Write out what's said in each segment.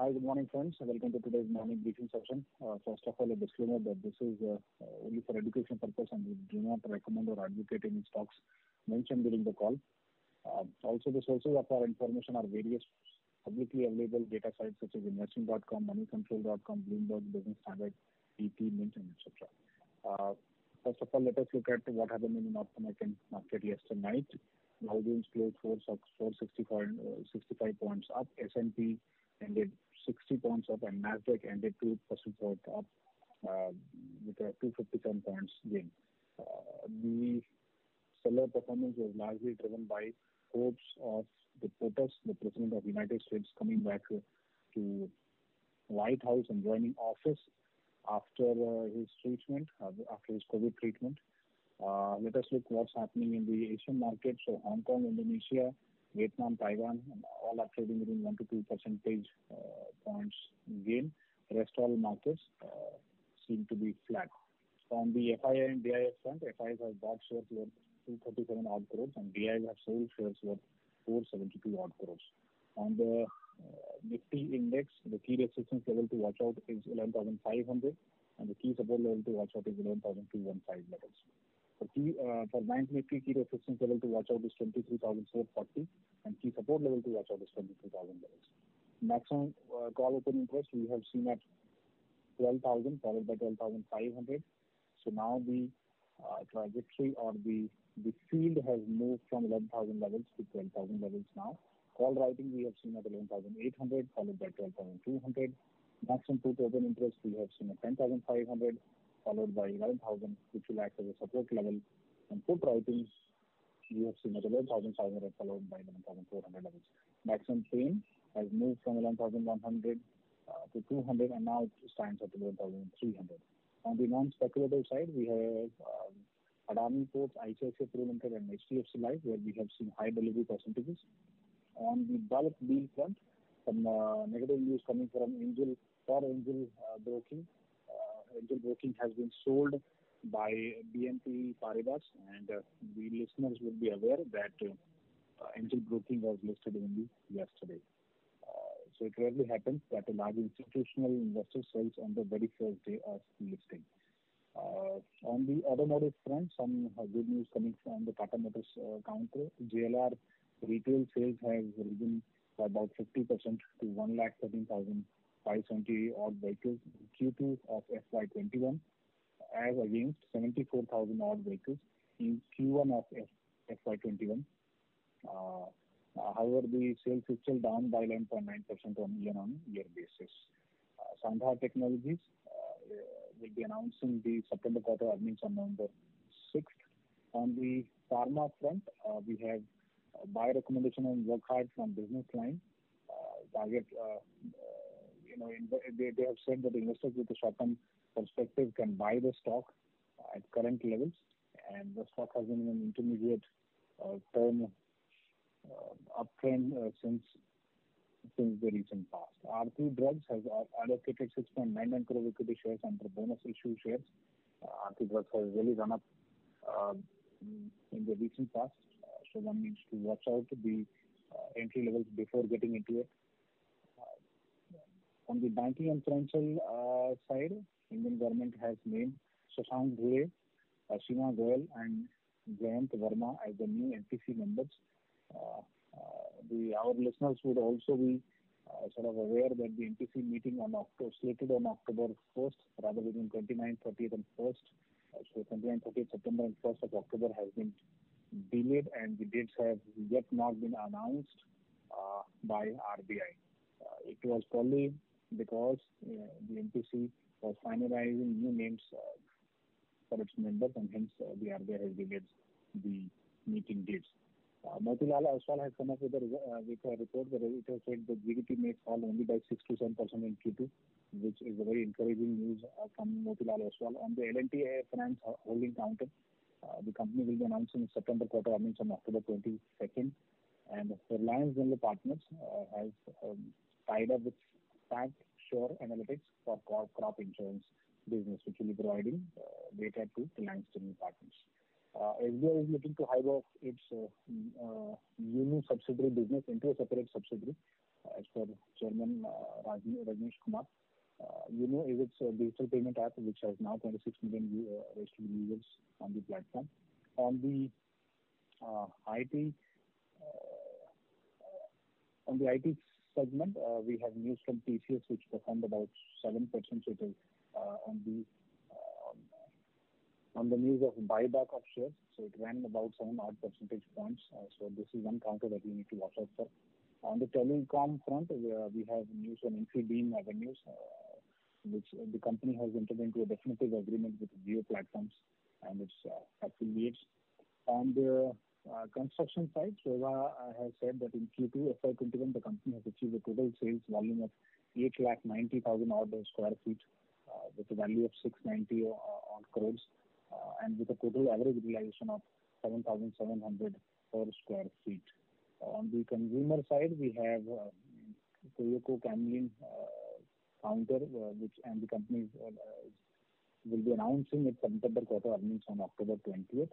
Hi, good morning, friends. Welcome to today's morning briefing session. First of all, a disclaimer that this is only for education purpose and we do not recommend or advocate any stocks mentioned during the call. Also, the sources of our information are various publicly available data sites such as Investing.com, Moneycontrol.com, Bloomberg, Business Standard, ET Money, etc. First of all, let us look at what happened in the North American market yesterday night. Dow Jones closed 465 points up, S&P ended 60 points up, and NASDAQ ended 2% up with a 257 points gain. The seller performance was largely driven by hopes of the Portas, the President of the United States, coming back to White House and joining office after his treatment, after his COVID treatment. Let us look what's happening in the Asian market. So Hong Kong, Indonesia, Vietnam, Taiwan, all are trading within 1 to 2 percentage points gain. The rest all markets seem to be flat. On the FII and DIF front, FIIs have bought shares worth 237 odd crores and DIs have sold shares worth 472 odd crores. On the Nifty index, the key resistance level to watch out is 11,500 and the key support level to watch out is 11,215 levels. For Bank Nifty, key resistance level to watch out is 23,440 and key support level to watch out is 23,000 levels. Maximum call open interest we have seen at 12,000 followed by 12,500. So now the trajectory or the field has moved from 11,000 levels to 12,000 levels now. Call writing we have seen at 11,800 followed by 12,200. Maximum put open interest we have seen at 10,500. Followed by 11,000, which will act as a support level, and put writings we have seen at 11,500 followed by 11,400 levels. Maximum pain has moved from 11,100 to 200 and now it stands at 11,300. On the non-speculative side, we have Adami ports, ICHF Limited, and HTFC Live, where we have seen high delivery percentages. On the bulk deal front, some negative news coming from Angel Broking. Angel Broking has been sold by BNP Paribas, and the listeners will be aware that Angel Broking was listed only yesterday. So it rarely happens that a large institutional investor sells on the very first day of listing. On the automotive front, some good news coming from the Tata Motors counter. JLR retail sales have risen by about 50% to 1,13,000. 570 odd vehicles in Q2 of FY21 as against 74,000 odd vehicles in Q1 of FY21. However, the sales is still down by 11.9% on year basis. Sandhar Technologies will be announcing the September quarter earnings on November 6th. On the pharma front, we have buy recommendation on work hard from business line. Target they have said that investors with a short-term perspective can buy the stock at current levels, and the stock has been in an intermediate term uptrend since the recent past. RT drugs has allocated 6.99 crore equity shares under bonus issue shares. RT drugs has really run up in the recent past, so one needs to watch out the entry levels before getting into it. On the banking and financial side, Indian government has named Sushant Dhure, Ashima Goyal, and Jayant Verma as the new MPC members. Our listeners would also be sort of aware that the MPC meeting slated on October 1st, rather than 29th, 30th, and 1st. So 29th, 30th September and 1st of October has been delayed, and the dates have yet not been announced by RBI. It was probably because the MPC was finalizing new names for its members, and hence the RBI has delayed the meeting dates. Motilal Oswal has come up with a report that it has said that GDP may fall only by 6 to 7% in Q2, which is a very encouraging news from Motilal Oswal. On the L&T Finance Holding counter, the company will be announcing September quarter earnings on October 22nd, and Reliance General Partners has tied up with Fact Sure Analytics for crop insurance business, which will be providing data to Reliance General Partners. SBI is looking to hive off its UNO subsidiary business into a separate subsidiary, as per Chairman Rajneesh Kumar. UNO is its digital payment app, which has now 26 million registered users on the platform. On the IT segment, we have news from TCS, which performed about 7%. So it is on the news of buyback of shares, so it ran about 7 odd percentage points. So this is one counter that we need to watch out for. On the telecom front, we have news on Infibeam Avenues, which the company has entered into a definitive agreement with Jio Platforms and its affiliates. On the construction side, Seva has said that in Q2 FY21, the company has achieved a total sales volume of 8,90,000 odd square feet with a value of 690 odd crores and with a total average realization of 7,700 per square feet. On the consumer side, we have Toyota Camlin counter, and the company will be announcing its September quarter earnings on October 20th.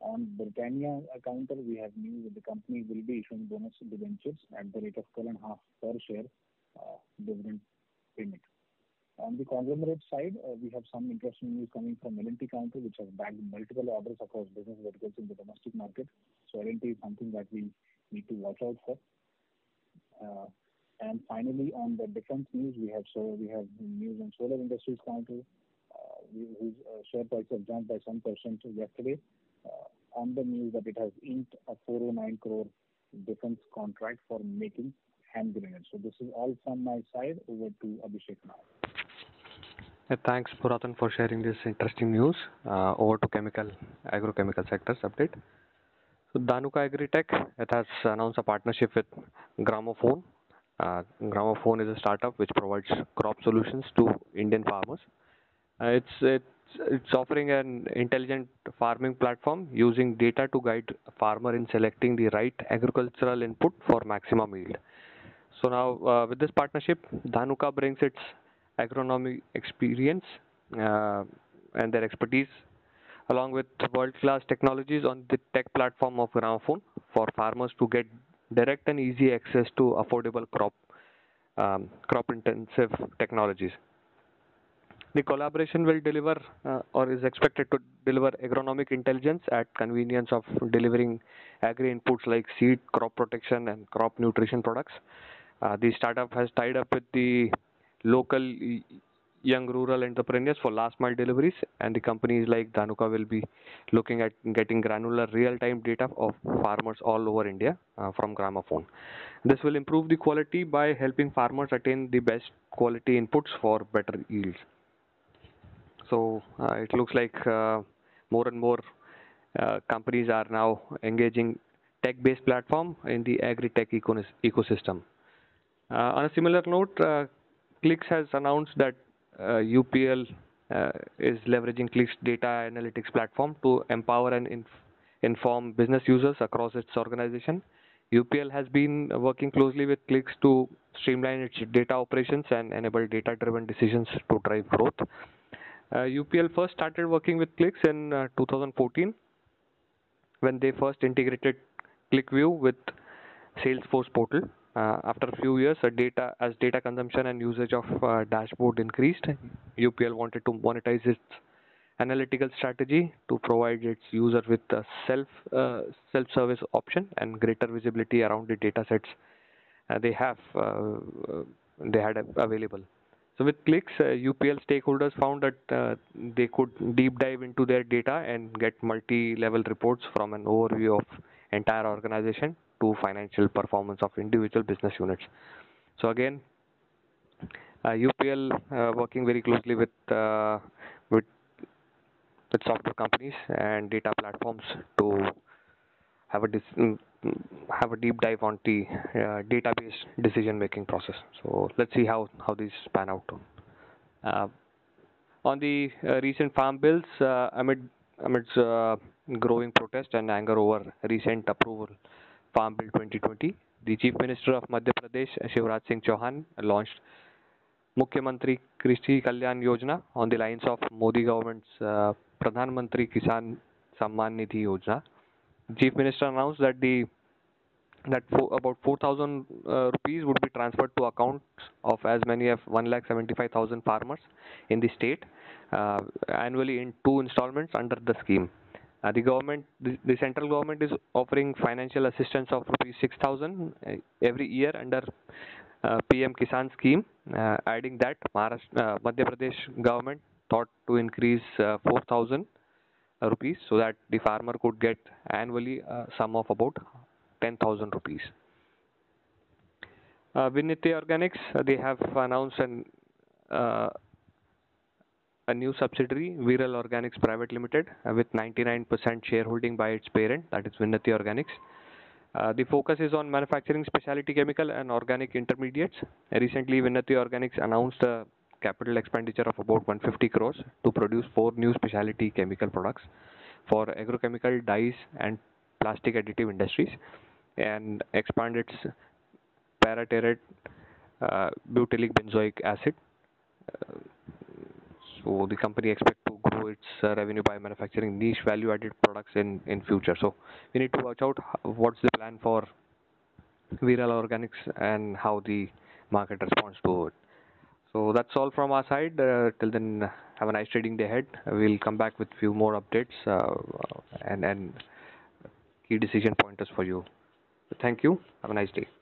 On Britannia counter, we have news that the company will be issuing bonus debentures at the rate of 12.5 per share dividend payment. On the conglomerate side, we have some interesting news coming from L&T counter, which has bagged multiple orders across business verticals in the domestic market. So L&T is something that we need to watch out for. And finally, on the defense news, we have news on Solar Industries counter, whose share price has jumped by some % yesterday. On the news that it has inked a 409 crore defense contract for making hand grenades. So this is all from my side. Over to Abhishek now. Yeah, thanks, Puratan, for sharing this interesting news. Over to agrochemical sectors update. So Dhanuka Agritech, it has announced a partnership with Gramophone. Gramophone is a startup which provides crop solutions to Indian farmers. It's offering an intelligent farming platform using data to guide a farmer in selecting the right agricultural input for maximum yield. So now with this partnership, Dhanuka brings its agronomic experience and their expertise along with world-class technologies on the tech platform of Gramophone for farmers to get direct and easy access to affordable crop-intensive technologies. The collaboration will deliver or is expected to deliver agronomic intelligence at convenience of delivering agri inputs like seed, crop protection and crop nutrition products. The startup has tied up with the local young rural entrepreneurs for last mile deliveries, and the companies like Dhanuka will be looking at getting granular real-time data of farmers all over India from Gramophone. This will improve the quality by helping farmers attain the best quality inputs for better yields. So it looks like more and more companies are now engaging tech-based platform in the agri-tech ecosystem. On a similar note, Clix has announced that UPL is leveraging Clix data analytics platform to empower and inform business users across its organization. UPL has been working closely with Clix to streamline its data operations and enable data-driven decisions to drive growth. UPL first started working with Clix in 2014 when they first integrated ClickView with Salesforce portal. After a few years, data consumption and usage of dashboard increased, UPL wanted to monetize its analytical strategy to provide its users with a self-service option and greater visibility around the data sets they had available. So with Clix, UPL stakeholders found that they could deep dive into their data and get multi-level reports from an overview of entire organization to financial performance of individual business units. So again, UPL working very closely with software companies and data platforms to have a deep dive on the database decision-making process. So let's see how these pan out. On the recent farm bills, amidst growing protest and anger over recent approval Farm Bill 2020, the Chief Minister of Madhya Pradesh, Shivraj Singh Chauhan, launched Mukhyamantri Krishi Kalyan Yojana on the lines of Modi government's Pradhan Mantri Kisan Samman Nidhi Yojana. Chief Minister announced that about 4,000 rupees would be transferred to accounts of as many as 175,000 farmers in the state annually in 2 installments under the scheme. The central government is offering financial assistance of rupees 6,000 every year under PM Kisan scheme. Adding that, Madhya Pradesh government thought to increase 4,000 rupees so that the farmer could get annually a sum of about 10,000 rupees. Vinati Organics, they have announced a new subsidiary, Viral Organics Private Limited, with 99% shareholding by its parent, that is Vinati Organics. The focus is on manufacturing specialty chemical and organic intermediates. Recently, Vinati Organics announced a capital expenditure of about 150 crores to produce 4 new specialty chemical products for agrochemical, dyes and plastic additive industries, and expand its paraterate butylic benzoic acid. So the company expects to grow its revenue by manufacturing niche value-added products in future. So we need to watch out what's the plan for Viral Organics and how the market responds to it. So that's all from our side. Till then, have a nice trading day ahead. We'll come back with few more updates and key decision pointers for you. So thank you. Have a nice day.